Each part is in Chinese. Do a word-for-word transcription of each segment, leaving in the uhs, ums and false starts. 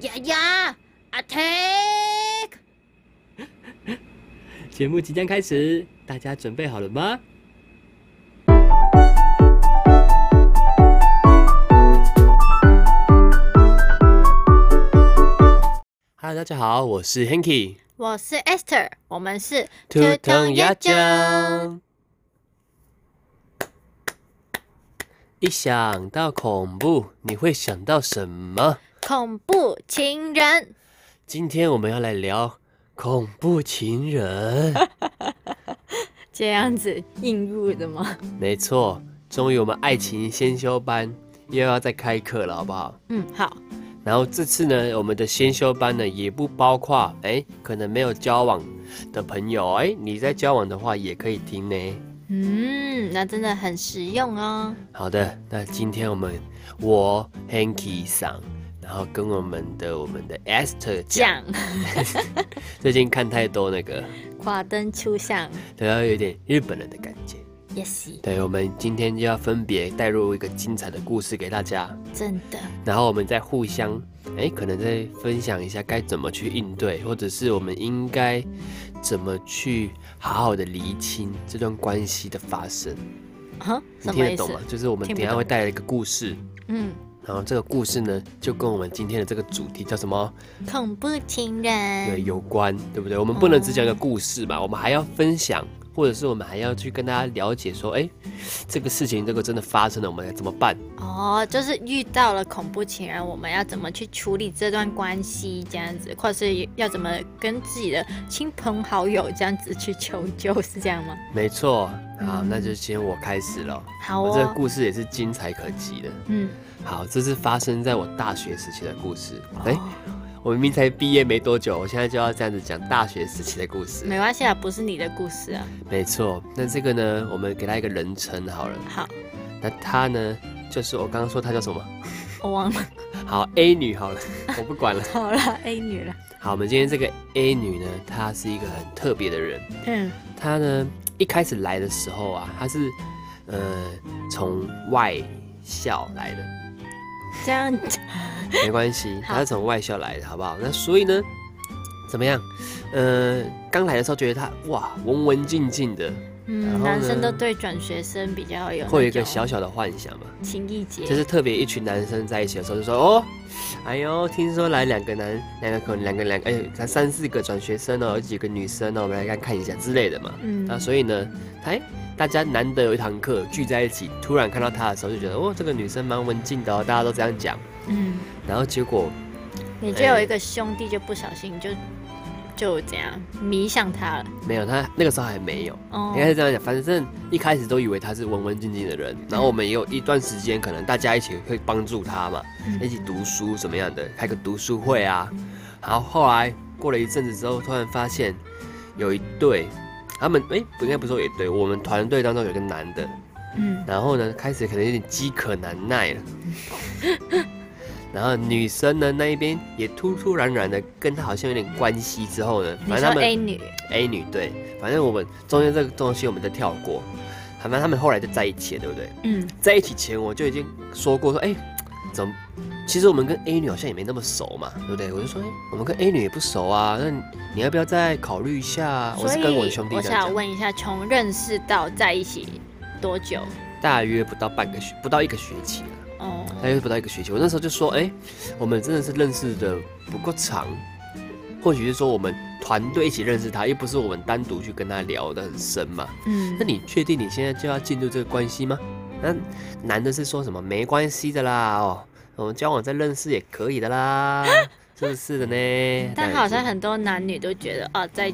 Yaca attack！ 节目即将开始，大家准备好了吗？ Hello， 大家好，我是 Hanky， 我是 Esther， 我们是 tootong yaca。一想到恐怖，你会想到什么？恐怖情人。今天我们要来聊恐怖情人。这样子映入的吗？没错，终于我们爱情先修班又要再开课了，好不好？嗯，好。然后这次呢，我们的先修班呢，也不包括哎，可能没有交往的朋友哎，你在交往的话也可以听呢。嗯，那真的很实用哦。好的，那今天我们我 Hanky 桑，然后跟我们的我们的 Esther 讲，最近看太多那个华灯初上，对，要有点日本人的感觉。Yes. 对，我们今天就要分别带入一个精彩的故事给大家，真的。然后我们再互相，哎，可能再分享一下该怎么去应对，或者是我们应该怎么去好好的厘清这段关系的发生。啊，你听得懂吗？就是我们等一下会带来一个故事，嗯，然后这个故事呢，就跟我们今天的这个主题叫什么？恐怖情人。对，有关，对不对？我们不能只讲一个故事嘛，嗯、我们还要分享。或者是我们还要去跟大家了解说，哎、欸，这个事情这个真的发生了，我们该怎么办？哦，就是遇到了恐怖情人，我们要怎么去处理这段关系，这样子，或者是要怎么跟自己的亲朋好友这样子去求救，是这样吗？没错，好，那就先我开始了。好、哦，这个故事也是精彩可期的。嗯，好，这是发生在我大学时期的故事。哎、哦。欸我明明才毕业没多久，我现在就要这样子讲大学时期的故事。没关系啊，不是你的故事啊。没错，那这个呢，我们给他一个人称好了。好。那他呢，就是我刚刚说他叫什么？我忘了。好 ，A 女好了，我不管了。好了 ，A 女了。好，我们今天这个 A 女呢，她是一个很特别的人。嗯。她呢，一开始来的时候啊，她是呃从外校来的。这样子。没关系，他是从外校来的，好不好？那所以呢，怎么样？呃，刚来的时候觉得他哇，文文静静的，嗯，男生都对转学生比较有，会有一个小小的幻想嘛，情意结，就是特别一群男生在一起的时候，就说哦，哎呦，听说来两个男，两个可能两个两个，哎，才三四个转学生哦，有几个女生哦，我们来看看一下之类的嘛，嗯，那所以呢，哎。大家难得有一堂课聚在一起，突然看到她的时候就觉得，哦，这个女生蛮文静的哦，大家都这样讲。嗯。然后结果，你就有一个兄弟就不小心就就这样迷上她了。没有，她那个时候还没有。哦。应该是这样讲，反正一开始都以为她是文文静静的人，然后我们也有一段时间可能大家一起会帮助她嘛，嗯、一起读书什么样的，开个读书会啊。然后后来过了一阵子之后，突然发现有一对。他们哎，不应该不是说也对，我们团队当中有一个男的，嗯，然后呢，开始可能有点饥渴难耐了，然后女生呢那一边也突突然然的跟他好像有点关系之后呢，反正他们 A 女 A 女对，反正我们中间这个东西我们在跳过，反正他们后来就在一起了，对不对？嗯，在一起前我就已经说过说哎，怎么？其实我们跟 A 女好像也没那么熟嘛，对不对？我就说，欸、我们跟 A 女也不熟啊，那你要不要再考虑一下？我是跟我的兄弟这样讲。我想问一下，从认识到在一起多久？大约不到半个学，不到一个学期了。哦。大约不到一个学期，我那时候就说，哎、欸，我们真的是认识的不够长，或许是说我们团队一起认识他，又不是我们单独去跟他聊得很深嘛。嗯。那你确定你现在就要进入这个关系吗？那男的是说什么？没关系的啦，哦。我们交往再认识也可以的啦，是不是的呢？但好像很多男女都觉得，哦，在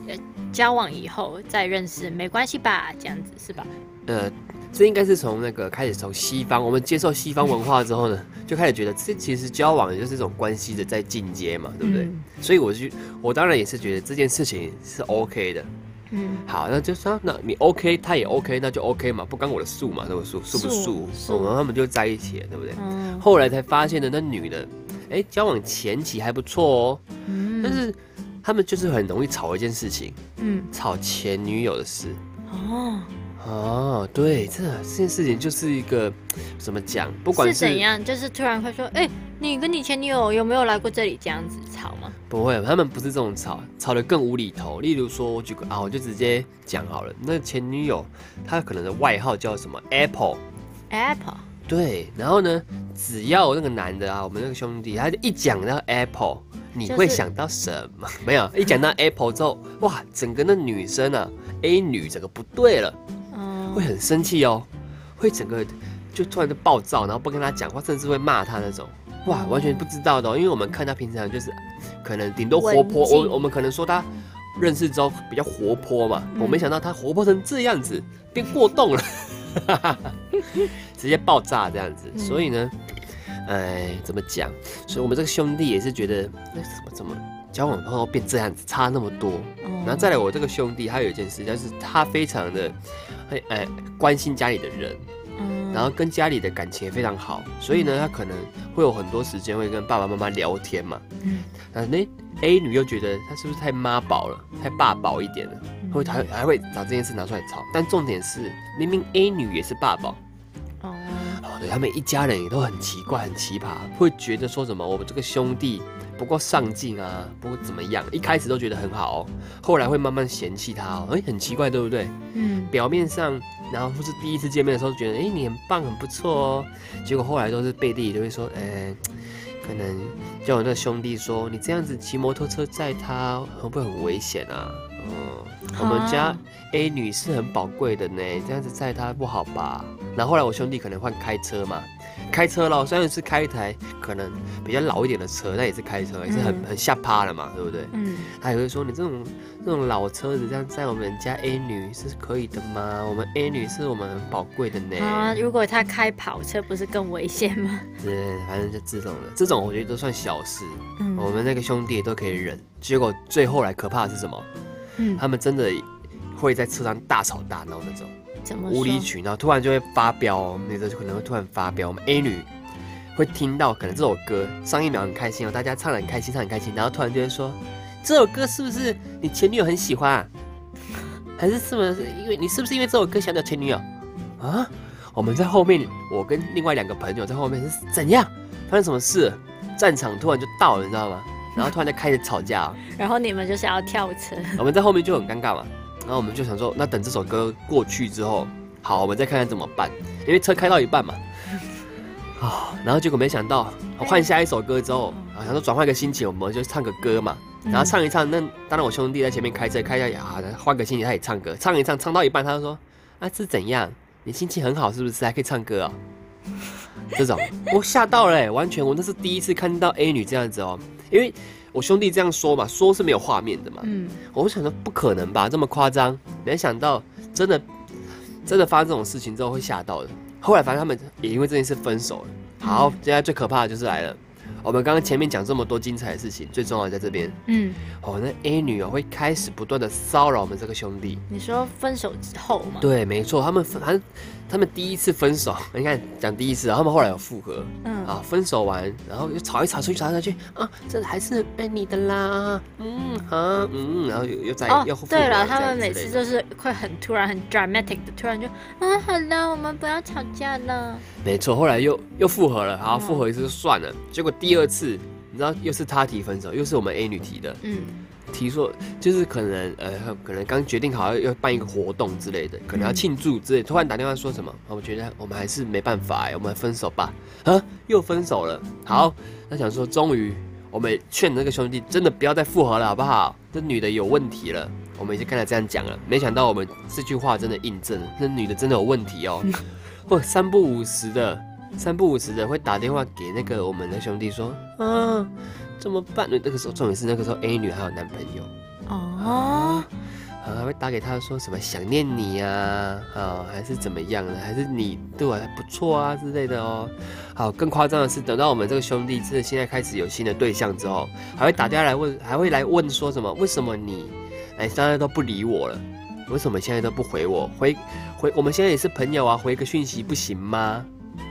交往以后再认识没关系吧，这样子是吧？呃，这应该是从那个开始，从西方我们接受西方文化之后呢，就开始觉得这其实交往就是一种关系的在进阶嘛，对不对？嗯、所以我就我当然也是觉得这件事情是 OK 的。嗯，好，那就说那你 OK， 他也 OK， 那就 OK 嘛，不干我的事嘛，对不对？是不是？然后他们就在一起了，对不对？嗯、后来才发现呢，那女的，哎、欸，交往前期还不错哦，嗯、但是他们就是很容易吵一件事情，嗯，吵前女友的事。哦，哦，对，这件事情就是一个怎么讲，不管 是, 是怎样，就是突然会说，哎、欸，你跟你前女友有没有来过这里这样子吵吗？不会，他们不是这种吵，吵得更无厘头。例如说，我举个啊，我就直接讲好了，那前女友她可能的外号叫什么 Apple，Apple。Apple? 对，然后呢，只要那个男的啊，我们那个兄弟，他就一讲到 Apple， 你会想到什么？就是、没有，一讲到 Apple 之后，哇，整个那女生啊 ，A 女整个不对了。会很生气哦，会整个就突然就暴躁，然后不跟他讲话，甚至会骂他那种。哇，完全不知道的、哦，因为我们看他平常就是可能顶多活泼，我我们可能说他认识之后比较活泼嘛，嗯、我没想到他活泼成这样子，变过动了，直接爆炸这样子。嗯、所以呢，哎，怎么讲？所以我们这个兄弟也是觉得，那怎么怎么交往后变这样子，差那么多。然后再来，我这个兄弟他有一件事，就是他非常的。会、呃、关心家里的人、嗯，然后跟家里的感情也非常好，所以呢，他可能会有很多时间会跟爸爸妈妈聊天嘛。嗯，那那 A 女又觉得他是不是太妈宝了，太爸宝一点了，会还还会把这件事拿出来吵。但重点是，明明 A 女也是爸宝。哦，哦，对，他们一家人也都很奇怪、很奇葩，会觉得说什么我们这个兄弟不够上进啊，不够怎么样？一开始都觉得很好、哦，后来会慢慢嫌弃他哦。哎、欸，很奇怪，对不对？嗯。表面上，然后或是第一次见面的时候觉得，哎、欸，你很棒，很不错哦。结果后来都是背地里都会说，哎、欸，可能叫我那兄弟说，你这样子骑摩托车载他会不会很危险啊？哦、嗯，我们家 A 女是很宝贵的呢，这样子载他不好吧？然后后来我兄弟可能换开车嘛。开车咯，虽然是开一台可能比较老一点的车，但也是开车，也是很很下趴了嘛，对不对？嗯。他也会说你这种那种老车子这样载我们家 A 女是可以的吗？我们 A 女是我们很宝贵的呢。啊，如果他开跑车不是更危险吗？对，反正就这种的，这种我觉得都算小事，嗯、我们那个兄弟都可以忍。结果最后来可怕的是什么？嗯、他们真的会在车上大吵大闹那种。无理取闹，突然就会发飙、哦，那个可能会突然发飙。我们 A 女会听到可能这首歌上一秒很开心哦，大家唱得很开心，唱得很开心，然后突然就会说这首歌是不是你前女友很喜欢啊？还是是不是因为你是不是因为这首歌想到前女友啊？我们在后面，我跟另外两个朋友在后面是怎样？发生什么事？战场突然就到了，你知道吗？然后突然就开始吵架、哦，然后你们就是要跳车，我们在后面就很尴尬嘛。然后我们就想说，那等这首歌过去之后，好，我们再看看怎么办，因为车开到一半嘛，啊，然后结果没想到，换下一首歌之后，啊，想说转换个心情，我们就唱个歌嘛，然后唱一唱，那当然我兄弟在前面开车，开一下啊，换个心情他也唱歌，唱一唱，唱到一半他就说，啊是怎样？你心情很好是不是？还可以唱歌啊、哦？这种我吓到了、欸，完全我那是第一次看到 A 女这样子哦，因为。我兄弟这样说嘛，说是没有画面的嘛。嗯，我想说不可能吧，这么夸张。没想到真的，真的发生这种事情之后会吓到的。后来反正他们也因为这件事分手了。好，现在最可怕的就是来了。我们刚刚前面讲这么多精彩的事情，最重要的在这边。嗯，哦，那 A 女哦会开始不断的骚扰我们这个兄弟。你说分手之后吗？对，没错，他们反他们第一次分手，你看讲第一次，然后他们后来有复合，嗯啊，分手完，然后又吵一吵，出去吵下去啊，这还是很爱你的啦，嗯啊嗯，然后又又再、哦、又复合。对了，他们每次就是会很突然，很 dramatic 的，突然就啊，好了，我们不要吵架了。没错，后来又又复合了，然后复合一次就算了，嗯、结果第二次，你知道又是他提分手，又是我们 A 女提的，嗯。提说就是可能呃可能刚决定好要办一个活动之类的，可能要庆祝之类的，突然打电话说什么，我觉得我们还是没办法哎，我们分手吧，啊又分手了。好，那想说终于我们劝那个兄弟真的不要再复合了，好不好？这女的有问题了，我们已经跟他这样讲了，没想到我们这句话真的印证了，那女的真的有问题哦，或三不五时的三不五时的会打电话给那个我们的兄弟说，啊。怎么办？那个时候重点是那个时候 A 女还有男朋友哦，还、啊啊、会打给他说什么想念你啊，啊还是怎么样的，还是你对我还不错啊之类的哦。好，更夸张的是，等到我们这个兄弟真的现在开始有新的对象之后，还会打电话来问，还会来问说什么为什么你哎现在都不理我了，为什么现在都不回我？回回我们现在也是朋友啊，回个讯息不行吗？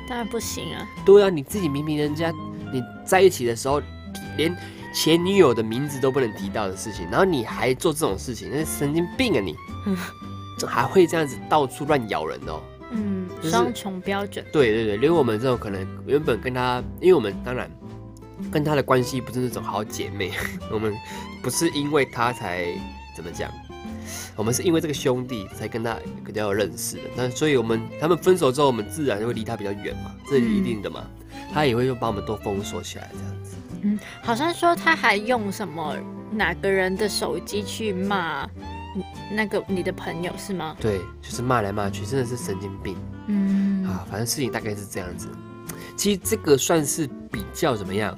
当然不行啊。对啊，你自己明明人家你在一起的时候。连前女友的名字都不能提到的事情，然后你还做这种事情，那是神经病啊你！还会这样子到处乱咬人哦。嗯，双重标准。对对对，连我们这种可能原本跟他，因为我们当然跟他的关系不是那种好姐妹，我们不是因为他才怎么讲，我们是因为这个兄弟才跟他比较有认识的。那所以我们他们分手之后，我们自然就会离他比较远嘛，这是一定的嘛。嗯、他也会就把我们都封锁起来这样子。嗯，好像说他还用什么哪个人的手机去骂。那个你的朋友是吗？对，就是骂来骂去，真的是神经病。嗯啊，反正事情大概是这样子。其实这个算是比较怎么样？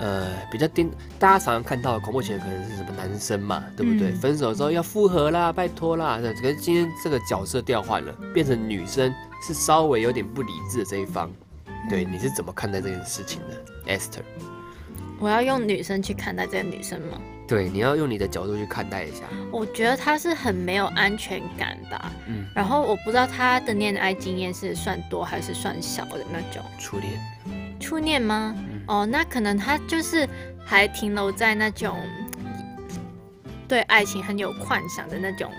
呃，比较颠，大家常常看到恐怖情人可能是什么男生嘛，对不对？嗯、分手之后要复合啦，拜托啦。可是今天这个角色调换了，变成女生是稍微有点不理智的这一方。嗯、对，你是怎么看待这件事情的 ，Esther？ 我要用女生去看待这个女生吗？对，你要用你的角度去看待一下。我觉得他是很没有安全感的、啊，嗯。然后我不知道他的恋爱经验是算多还是算少的那种。初恋。初恋吗？嗯、哦，那可能他就是还停留在那种对爱情很有幻想的那种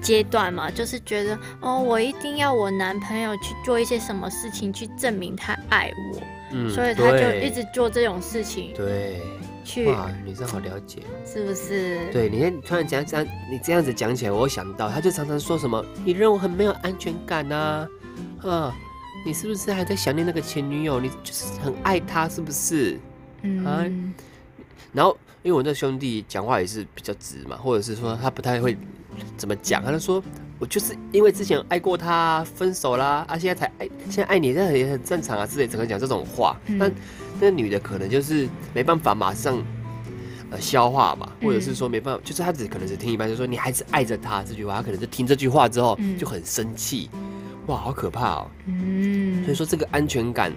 阶段嘛，嗯、就是觉得哦，我一定要我男朋友去做一些什么事情去证明他爱我，嗯、所以他就一直做这种事情。对。哇，女生好了解，是不是？对，你看，突然讲讲，你这样子讲起来，我想到，他就常常说什么，你让我很没有安全感啊，啊，你是不是还在想念那个前女友？你就是很爱她，是不是？嗯、啊。然后，因为我那兄弟讲话也是比较直嘛，或者是说他不太会怎么讲，他就说我就是因为之前爱过他，分手啦，啊，现在才爱，现在爱你，这也很正常啊，之类只能讲这种话，嗯、但。那女的可能就是没办法马上，呃，消化嘛，或者是说没办法，嗯、就是她只可能只听一半，就说你还是爱着她这句话，她可能就听这句话之后、嗯、就很生气，哇，好可怕哦。嗯，所以说这个安全感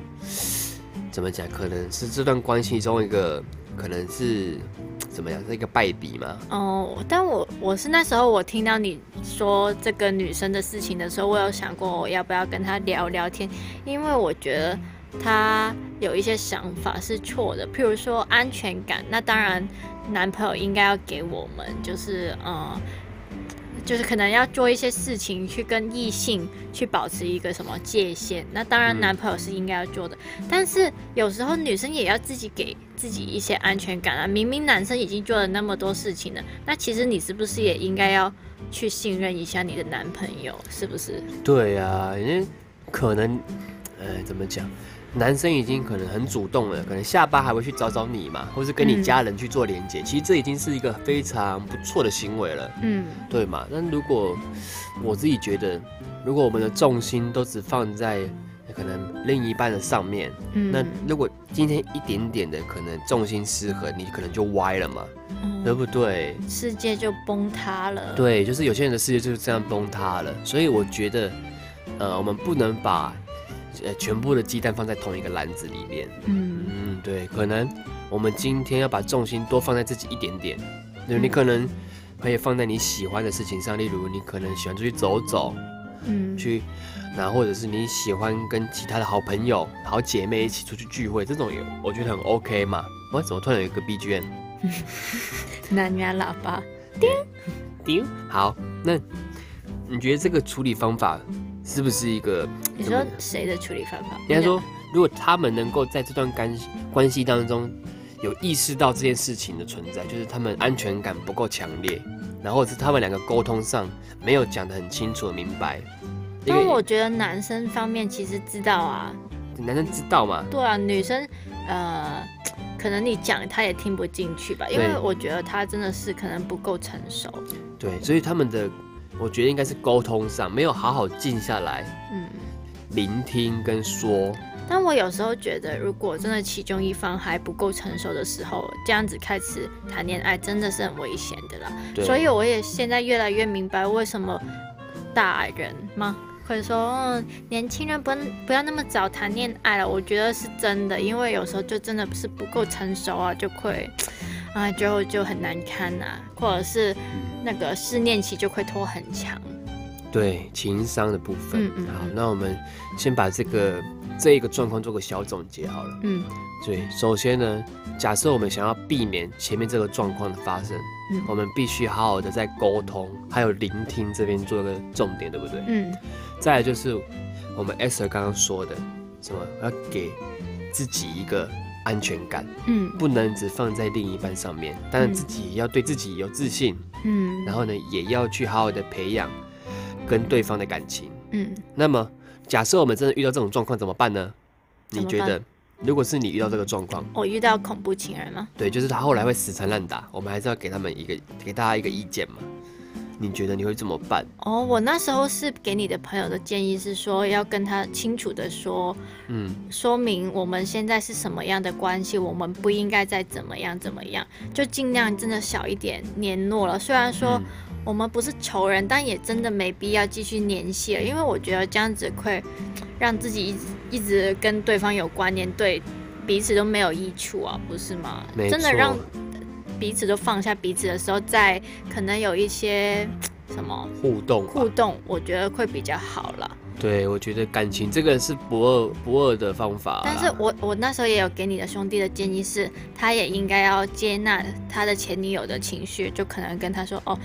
怎么讲，可能是这段关系中一个可能是怎么讲是一个败笔嘛。哦，但我我是那时候我听到你说这个女生的事情的时候，我有想过我要不要跟她聊聊天，因为我觉得。他有一些想法是错的，譬如说安全感，那当然男朋友应该要给我们，就是嗯，就是可能要做一些事情去跟异性去保持一个什么界限，那当然男朋友是应该要做的，嗯、但是有时候女生也要自己给自己一些安全感啊，明明男生已经做了那么多事情了，那其实你是不是也应该要去信任一下你的男朋友，是不是？对啊，因为可能，呃，怎么讲？男生已经可能很主动了，可能下班还会去找找你嘛，或是跟你家人去做连结，嗯、其实这已经是一个非常不错的行为了，嗯，对嘛？但如果我自己觉得，如果我们的重心都只放在可能另一半的上面，嗯、那如果今天一点点的可能重心失衡，你可能就歪了嘛，嗯、对不对？世界就崩塌了。对，就是有些人的世界就是这样崩塌了，所以我觉得，呃，我们不能把。呃，全部的鸡蛋放在同一个篮子里面。嗯嗯，对，可能我们今天要把重心多放在自己一点点。对，你可能可以放在你喜欢的事情上，例如你可能喜欢出去走走，嗯，去，然后或者是你喜欢跟其他的好朋友、好姐妹一起出去聚会，这种也我觉得很 OK 嘛。哇，怎么突然有一个 B G M？ 男女喇叭，叮叮。好，那你觉得这个处理方法？是不是一个？你说谁的处理方法？应该说，如果他们能够在这段关系当中有意识到这件事情的存在，就是他们安全感不够强烈，然后是他们两个沟通上没有讲得很清楚明白。但我觉得男生方面其实知道啊，男生知道嘛？对啊，女生呃，可能你讲他也听不进去吧，因为我觉得他真的是可能不够成熟。对，所以他们的。我觉得应该是沟通上没有好好静下来，嗯，聆听跟说。但我有时候觉得，如果真的其中一方还不够成熟的时候，这样子开始谈恋爱真的是很危险的啦。所以我也现在越来越明白为什么大人嘛，或者说、嗯、年轻人不不要那么早谈恋爱了。我觉得是真的，因为有时候就真的是不够成熟啊，就会。啊，最后就很难堪啊，或者是那个试炼期就会拖很长。对，情商的部分。嗯嗯。好，那我们先把这个这个状况做个小总结好了。嗯，所以首先呢，假设我们想要避免前面这个状况的发生，嗯，我们必须好好的在沟通还有聆听这边做一个重点，对不对？嗯。再来就是我们 Esther 刚刚说的，什么要给自己一个安全感，嗯，不能只放在另一半上面，当然自己也要对自己有自信，嗯，然后呢，也要去好好的培养跟对方的感情，嗯。那么，假设我们真的遇到这种状况怎么办呢？你觉得，如果是你遇到这个状况，我遇到恐怖情人吗？对，就是他后来会死缠烂打，我们还是要给他们一个，给大家一个意见嘛。你觉得你会怎么办？哦，我那时候是给你的朋友的建议是说，要跟他清楚的说，嗯，说明我们现在是什么样的关系，我们不应该再怎么样怎么样，就尽量真的少一点黏络了。虽然说我们不是仇人，但也真的没必要继续联系了，因为我觉得这样子会让自己一直一直跟对方有关联，对彼此都没有益处啊，不是吗？没错。真的让彼此都放下彼此的时候，再可能有一些什么互动互动，我觉得会比较好了。对，我觉得感情这个是不二不二的方法。但是我我那时候也有给你的兄弟的建议是，他也应该要接纳他的前女友的情绪，就可能跟他说，哦，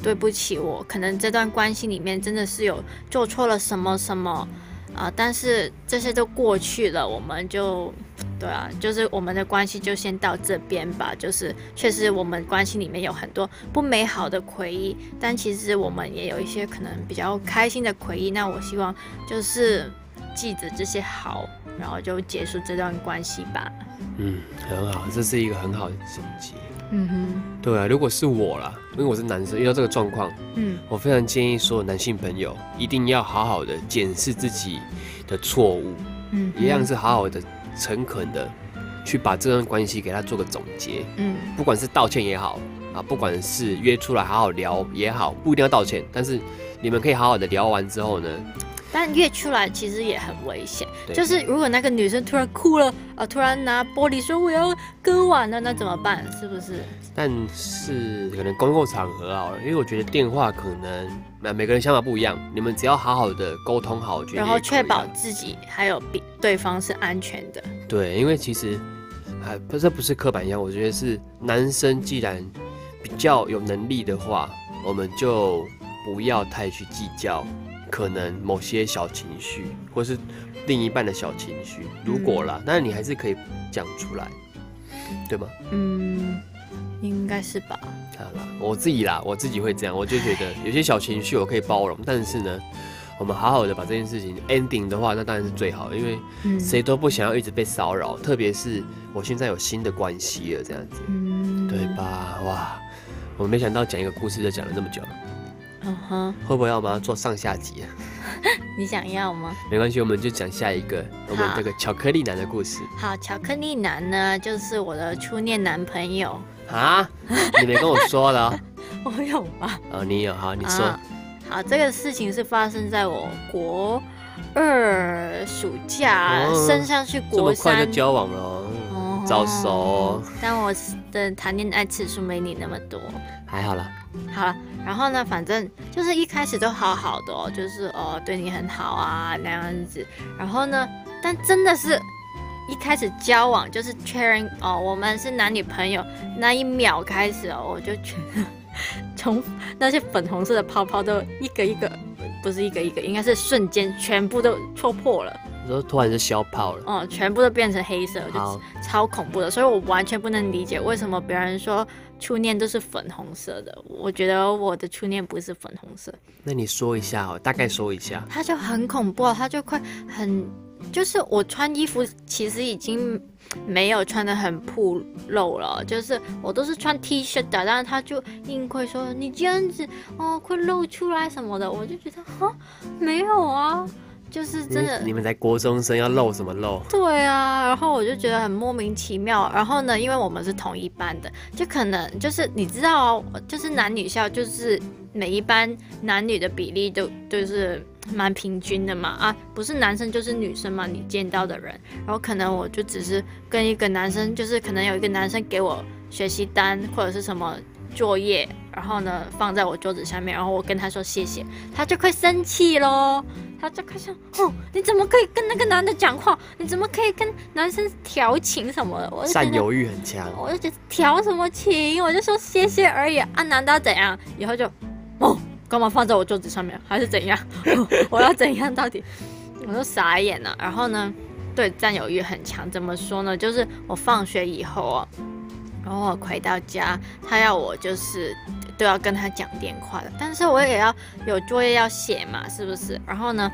对不起，我可能这段关系里面真的是有做错了什么什么。啊、呃，但是这些都过去了，我们就，对啊，就是我们的关系就先到这边吧。就是确实我们关系里面有很多不美好的回忆，但其实我们也有一些可能比较开心的回忆。那我希望就是记着这些好，然后就结束这段关系吧。嗯，很好，这是一个很好的总结。嗯哼，对啊，如果是我啦，因为我是男生，遇到这个状况，嗯，我非常建议所有男性朋友一定要好好的检视自己的错误，嗯，一样是好好的、诚恳的去把这段关系给他做个总结，嗯，不管是道歉也好啊，不管是约出来好好聊也好，不一定要道歉，但是你们可以好好的聊完之后呢。但约出来其实也很危险，就是如果那个女生突然哭了啊，突然拿玻璃说我要割腕了，那怎么办？是不是？但是可能公共场合好了，因为我觉得电话可能那每个人想法不一样，你们只要好好的沟通好，我觉得然后确保自己还有对方是安全的。对，因为其实还这不是刻板印象，我觉得是男生既然比较有能力的话，我们就不要太去计较。可能某些小情绪，或是另一半的小情绪，如果啦，那、嗯、你还是可以讲出来，对吗？嗯，应该是吧。好啦，我自己啦，我自己会这样，我就觉得有些小情绪我可以包容，但是呢，我们好好的把这件事情 ending 的话，那当然是最好的，因为谁都不想要一直被骚扰，特别是我现在有新的关系了，这样子，嗯、对吧？哇，我没想到讲一个故事就讲了那么久。Uh-huh. 会不会要我们要做上下集啊？你想要吗？没关系，我们就讲下一个我们这个巧克力男的故事。好，巧克力男呢，就是我的初恋男朋友啊！你没跟我说了、哦？我有吧？哦，你有，好，你说、啊。好，这个事情是发生在我国二暑假，哦、升上去国三，这么快就交往了、哦。早熟、哦，但我的谈恋爱次数没你那么多，还好啦。好了，然后呢，反正就是一开始都好好的哦，就是哦对你很好啊那样子。然后呢，但真的是一开始交往就是确认哦我们是男女朋友那一秒开始哦，我就觉得从那些粉红色的泡泡都一个一个，不是一个一个，应该是瞬间全部都戳破了。然后突然就消泡了，哦、嗯，全部都变成黑色，就超恐怖的，所以我完全不能理解为什么别人说初恋都是粉红色的，我觉得我的初恋不是粉红色。那你说一下哦，大概说一下。他就很恐怖，他就快很，就是我穿衣服其实已经没有穿得很暴露了，就是我都是穿 T 恤的，但是他就硬会说你这样子哦会露出来什么的，我就觉得哈没有啊。就是真的，你们才国中生要露什么露？对啊，然后我就觉得很莫名其妙。然后呢，因为我们是同一班的，就可能就是你知道、哦，就是男女校就是每一班男女的比例都就是蛮平均的嘛啊，不是男生就是女生嘛，你见到的人。然后可能我就只是跟一个男生，就是可能有一个男生给我学习单或者是什么作业，然后呢放在我桌子下面，然后我跟他说谢谢，他就快生气咯。他就开始，哦，你怎么可以跟那个男的讲话？你怎么可以跟男生调情什么的？我占有欲很强。我就觉得调什么情？我就说谢谢而已啊，难道怎样？以后就，哦，干嘛放在我桌子上面？还是怎样？哦、我要怎样到底？我就傻眼了。然后呢，对，占有欲很强。怎么说呢？就是我放学以后哦，然后我回到家，他要我就是。都要跟他讲电话的，但是我也要有作业要写嘛，是不是？然后呢，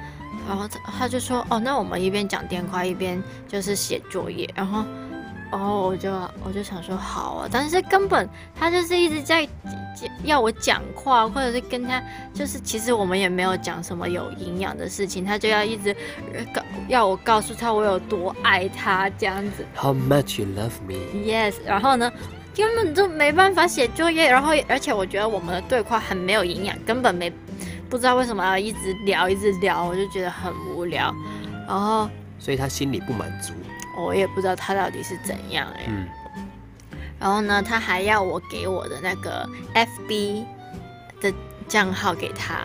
然后他就说，哦，那我们一边讲电话一边就是写作业，然后，然后我就我就想说好啊，但是根本他就是一直在要我讲话，或者是跟他就是其实我们也没有讲什么有营养的事情，他就要一直要我告诉他我有多爱他这样子。How much you love me? Yes， 然后呢？根本就没办法写作业，然后而且我觉得我们的对话很没有营养，根本没不知道为什么要一直聊一直聊，我就觉得很无聊。然后，所以他心里不满足。我也不知道他到底是怎样哎、欸。嗯。然后呢，他还要我给我的那个 F B 的账号给他，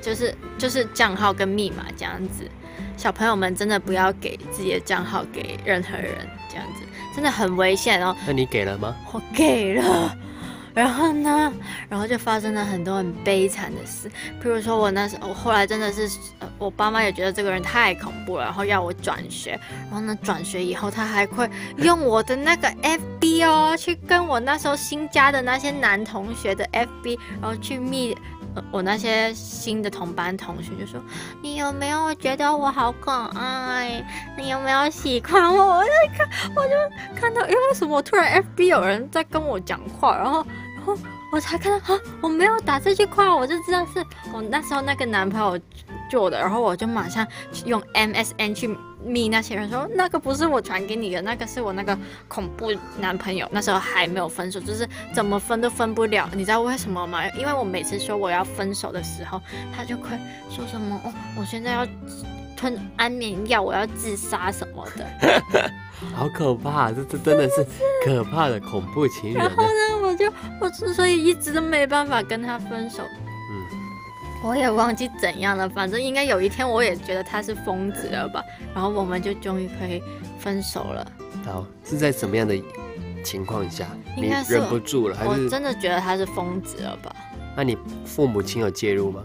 就是就是账号跟密码这样子。小朋友们真的不要给自己的账号给任何人，这样子真的很危险哦。那你给了吗？我给了，然后呢，然后就发生了很多很悲惨的事，譬如说我那时候，我后来真的是，我爸妈也觉得这个人太恐怖了，然后要我转学，然后呢转学以后，他还会用我的那个 F B 哦，去跟我那时候新加的那些男同学的 F B， 然后去密。我那些新的同班同学就说：“你有没有觉得我好可爱？你有没有喜欢我？”我就看，我就看到，因为为什么我突然 F B 有人在跟我讲话，然后，然后我才看到啊，我没有打这句话，我就知道是我那时候那个男朋友做的，然后我就马上用 M S N 去密那些人说，那个不是我传给你的，那个是我那个恐怖男朋友，那时候还没有分手，就是怎么分都分不了，你知道为什么吗？因为我每次说我要分手的时候，他就会说什么哦，我现在要吞安眠药，我要自杀什么的，好可怕，这这真的是可怕的恐怖情人、啊。然后呢，我就我之所以一直都没办法跟他分手。我也忘记怎样了，反正应该有一天我也觉得他是疯子了吧，然后我们就终于可以分手了。好，是在什么样的情况下？你忍不住了，还是我真的觉得他是疯子了吧？那你父母亲有介入吗？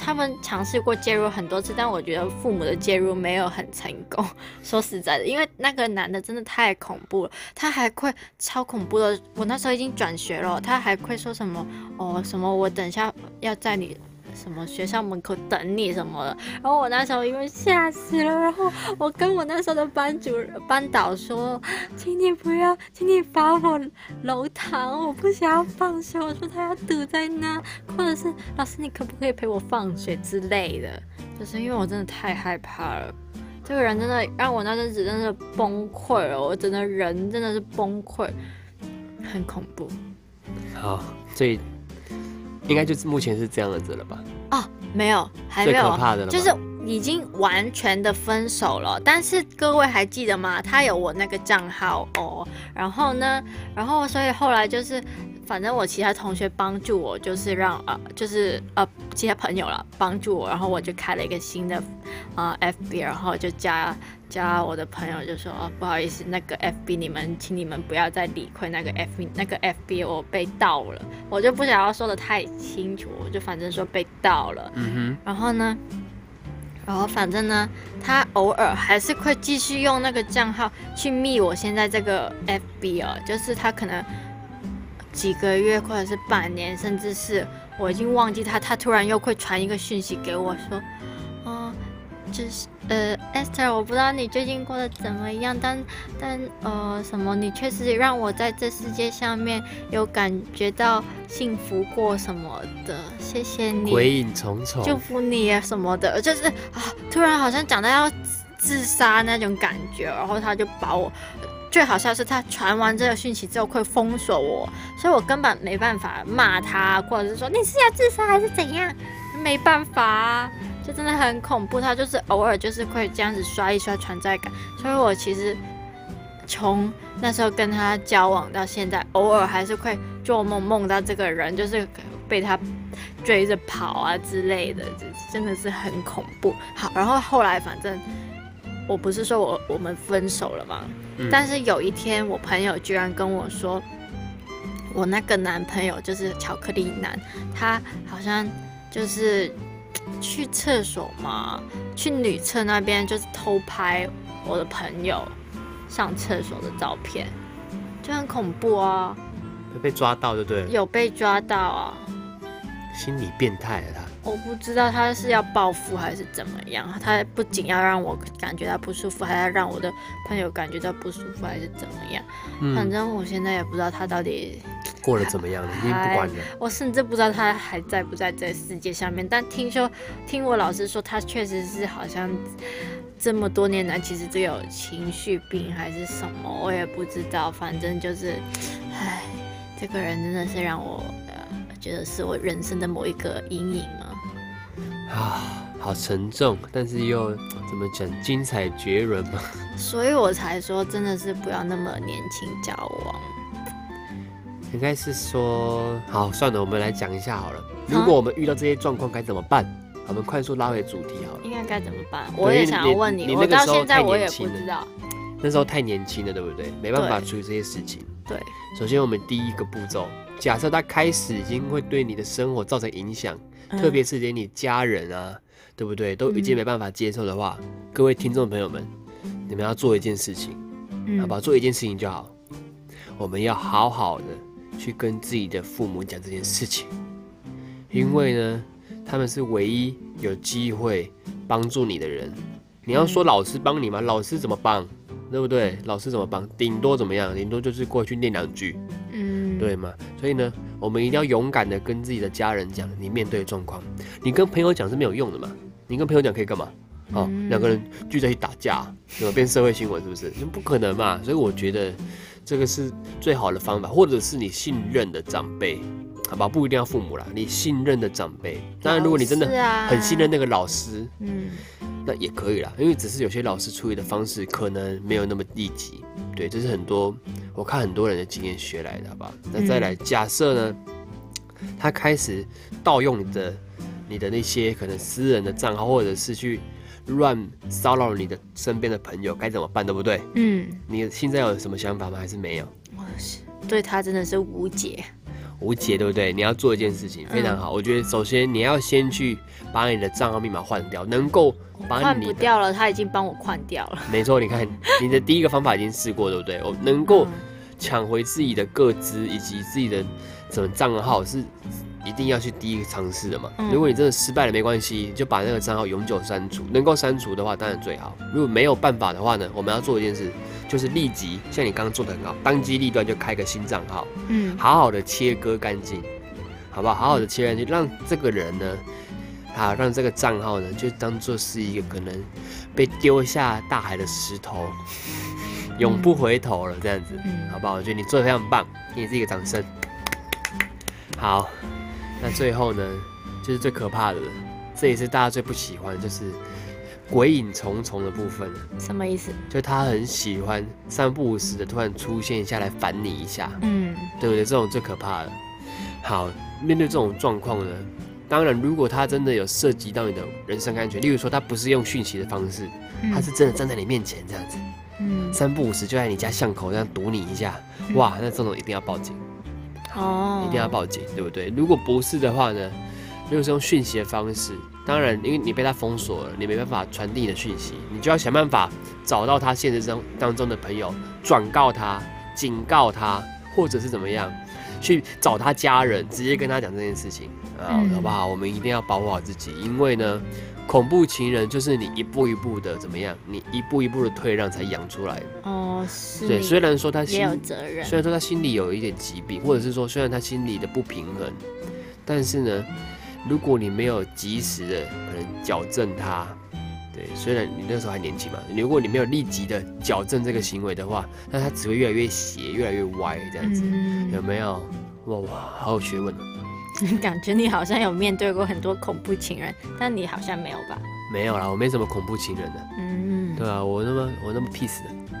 他们尝试过介入很多次，但我觉得父母的介入没有很成功。说实在的，因为那个男的真的太恐怖了，他还会超恐怖的。我那时候已经转学了，他还会说什么哦什么我等一下要在你。什么学校门口等你什么的，然后我那时候因为吓死了，然后我跟我那时候的班主班导说，请你不要，请你把我楼堂，我不想要放学，我说他要堵在那，或者是老师你可不可以陪我放学之类的，就是因为我真的太害怕了，这个人真的让我那阵子真的崩溃了，我真的人真的是崩溃，很恐怖。好，所以。应该就是目前是这样子了吧？哦，没有，还没有，最可怕的了，就是已经完全的分手了。但是各位还记得吗？他有我那个账号哦。然后呢，然后所以后来就是，反正我其他同学帮助我，就是让呃，就是呃，其他朋友啦帮助我，然后我就开了一个新的啊、呃、F B， 然后就加。加我的朋友就说、哦、不好意思，那个 F B 你们，请你们不要再理会那个 F B， 那个 F B 我被盗了，我就不想要说的太清楚，我就反正说被盗了。嗯哼。然后呢，然后反正呢，他偶尔还是会继续用那个账号去密我现在这个 F B 哦，就是他可能几个月或者是半年，甚至是我已经忘记他，他突然又会传一个讯息给我说，哦、嗯。就是呃 ，Esther， 我不知道你最近过得怎么样，但但呃什么，你确实让我在这世界上面有感觉到幸福过什么的，谢谢你，鬼影重重，祝福你啊什么的，就是啊，突然好像讲到要自杀那种感觉，然后他就把我。最好笑是他传完这个讯息之后会封锁我，所以我根本没办法骂他，或者是说你是要自杀还是怎样，没办法、啊，就真的很恐怖。他就是偶尔就是会这样子刷一刷存在感，所以我其实从那时候跟他交往到现在，偶尔还是会做梦梦到这个人，就是被他追着跑啊之类的，真的是很恐怖。好，然后后来反正我不是说我我们分手了嘛、嗯，但是有一天我朋友居然跟我说，我那个男朋友就是巧克力男，他好像就是去厕所嘛，去女厕那边就是偷拍我的朋友上厕所的照片，就很恐怖啊。被抓到就对了，有被抓到啊。心理变态了他，我不知道他是要报复还是怎么样。他不仅要让我感觉到不舒服，还要让我的朋友感觉到不舒服，还是怎么样？嗯、反正我现在也不知道他到底过得怎么样了，已经不管了。我甚至不知道他还在不在这个世界上面。但听说，听我老师说，他确实是好像这么多年来其实都有情绪病还是什么，我也不知道。反正就是，唉，这个人真的是让我。觉得是我人生的某一个阴影啊！啊，好沉重，但是又怎么讲，精彩绝伦嘛。所以我才说，真的是不要那么年轻交往。应该是说，好，算了，我们来讲一下好了。如果我们遇到这些状况该怎么办？啊、我们快速拉回主题好了。应该该怎么办？我也想要问 你, 你，我到现在我也不知道。那时候太年轻了，对不对？没办法处理这些事情。对。首先，我们第一个步骤。假设他开始已经会对你的生活造成影响、嗯，特别是连你家人啊，对不对，都已经没办法接受的话，嗯、各位听众朋友们，你们要做一件事情，嗯、好不好？做一件事情就好，我们要好好的去跟自己的父母讲这件事情，因为呢，他们是唯一有机会帮助你的人。你要说老师帮你吗？老师怎么帮？对不对？老师怎么帮？顶多怎么样？顶多就是过去念两句。对吗？所以呢，我们一定要勇敢的跟自己的家人讲，你面对的状况。你跟朋友讲是没有用的嘛？你跟朋友讲可以干嘛？哦，两个人聚在一起打架，有变社会新闻是不是？不可能嘛！所以我觉得这个是最好的方法，或者是你信任的长辈，好吧？不一定要父母啦，你信任的长辈。当然，如果你真的很信任那个老师，嗯，那也可以啦，因为只是有些老师处理的方式可能没有那么立即。对，这是很多我看很多人的经验学来的，好吧？那再来，假设呢，他开始盗用你的、你的那些可能私人的账号，或者是去乱骚扰你的身边的朋友，该怎么办，对不对？嗯。你现在有什么想法吗？还是没有？我对他真的是无解。无解，对不对？你要做一件事情，非常好。嗯、我觉得首先你要先去把你的账号密码换掉，能够。换不掉了，他已经帮我换掉了。没错，你看你的第一个方法已经试过，对不对？我能够抢回自己的个资以及自己的什么账号，是一定要去第一个尝试的嘛、嗯。如果你真的失败了，没关系，就把那个账号永久删除。能够删除的话，当然最好。如果没有办法的话呢，我们要做一件事，就是立即像你刚刚做的很好，当机立断就开个新账号，嗯，好好的切割干净，好不好？好好的切割干净，让这个人呢。好，让这个账号呢，就当作是一个可能被丢下大海的石头，永不回头了这样子，嗯、好不好？我觉得你做得非常棒，给你自己一个掌声。好，那最后呢，就是最可怕的，这也是大家最不喜欢，就是鬼影重重的部分。什么意思？就他很喜欢三不五时的突然出现一下来烦你一下，嗯，对不对？这种最可怕的。好，面对这种状况呢？当然，如果他真的有涉及到你的人身安全，例如说他不是用讯息的方式，嗯、他是真的站在你面前这样子，嗯、三不五时就在你家巷口这样堵你一下，嗯、哇，那这种一定要报警，哦，一定要报警，对不对？如果不是的话呢，如果是用讯息的方式，当然，因为你被他封锁了，你没办法传递你的讯息，你就要想办法找到他现实中当中的朋友，转告他、警告他，或者是怎么样。去找他家人，直接跟他讲这件事情啊，好不好？我们一定要保护好自己，因为呢，恐怖情人就是你一步一步的怎么样，你一步一步的退让才养出来的。哦，是。对，虽然说他心也有责任，虽然说他心里有一点疾病，或者是说虽然他心里的不平衡，但是呢，如果你没有及时的可能矫正他，对，虽然你那时候还年轻嘛，如果你没有立即的矫正这个行为的话，那他只会越来越斜，越来越歪这样子。嗯有没有？哇哇，好有学问啊！感觉你好像有面对过很多恐怖情人，但你好像没有吧？没有啦，我没什么恐怖情人的。嗯，对啊，我那么我那么 peace 的。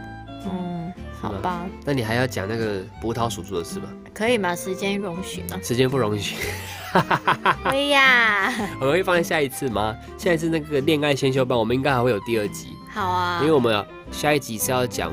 嗯，好吧。那你还要讲那个葡萄叔叔的事吗？可以吗？时间容许吗？时间不容许。哎呀，我们会放在下一次吗？下一次那个恋爱先修班，我们应该还会有第二集。好啊，因为我们下一集是要讲，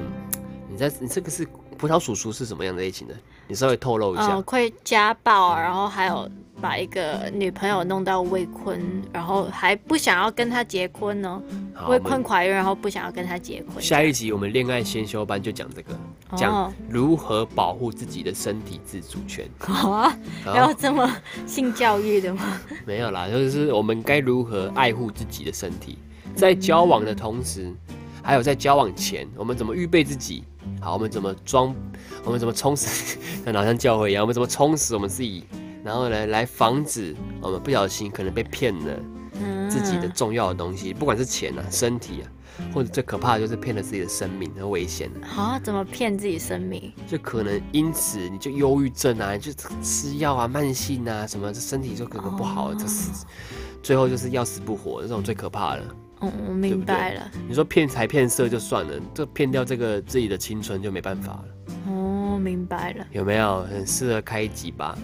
你在你这个是葡萄叔叔是什么样的类型的？你稍微透露一下。嗯，会家暴，然后还有把一个女朋友弄到未婚，然后还不想要跟她结婚哦，未婚怀孕，然后不想要跟她结婚。下一集我们恋爱先修班就讲这个，讲、哦、如何保护自己的身体自主权。啊、哦，要这么性教育的吗？没有啦，就是我们该如何爱护自己的身体，在交往的同时。嗯，还有在交往前，我们怎么预备自己？好，我们怎么装？我们怎么充实？像好像教会一样，我们怎么充实我们自己？然后呢，来防止我们不小心可能被骗了自己的重要的东西，不管是钱啊、身体啊，或者最可怕的就是骗了自己的生命，很危险的。啊？怎么骗自己生命？就可能因此你就忧郁症啊，你就吃药啊、慢性啊什么，身体就可能不好了，哦、死最后就是要死不活，这种最可怕的。嗯，我明白了。对对，你说骗财骗色就算了，这骗掉这个自己的青春就没办法了。哦，明白了。有没有很适合开一集吧？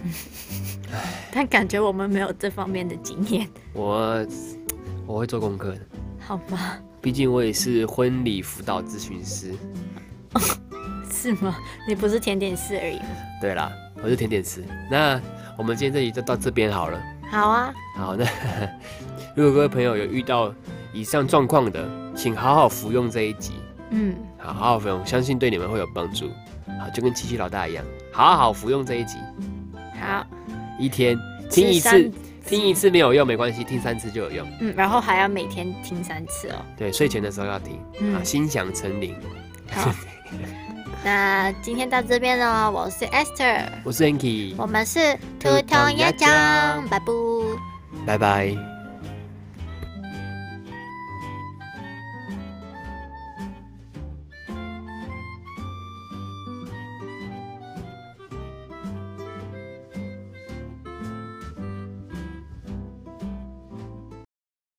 但感觉我们没有这方面的经验。我我会做功课的。好吧。毕竟我也是婚礼辅导咨询师。哦，是吗？你不是甜点师而已吗？对啦，我是甜点师。那我们今天这集就到这边好了。好啊。好，那如果各位朋友有遇到以上状况的，请好好服用这一集。嗯，好好服用，相信对你们会有帮助。好，就跟七七老大一样，好好服用这一集。好，一天听一次，听一次没有用没关系，听三次就有用。嗯，然后还要每天听三次哦。对，睡前的时候要听。嗯，啊，心想成灵。好，那今天到这边了，我是 Esther， 我是 Hanky， 我们是tootong yaca，拜拜，拜拜。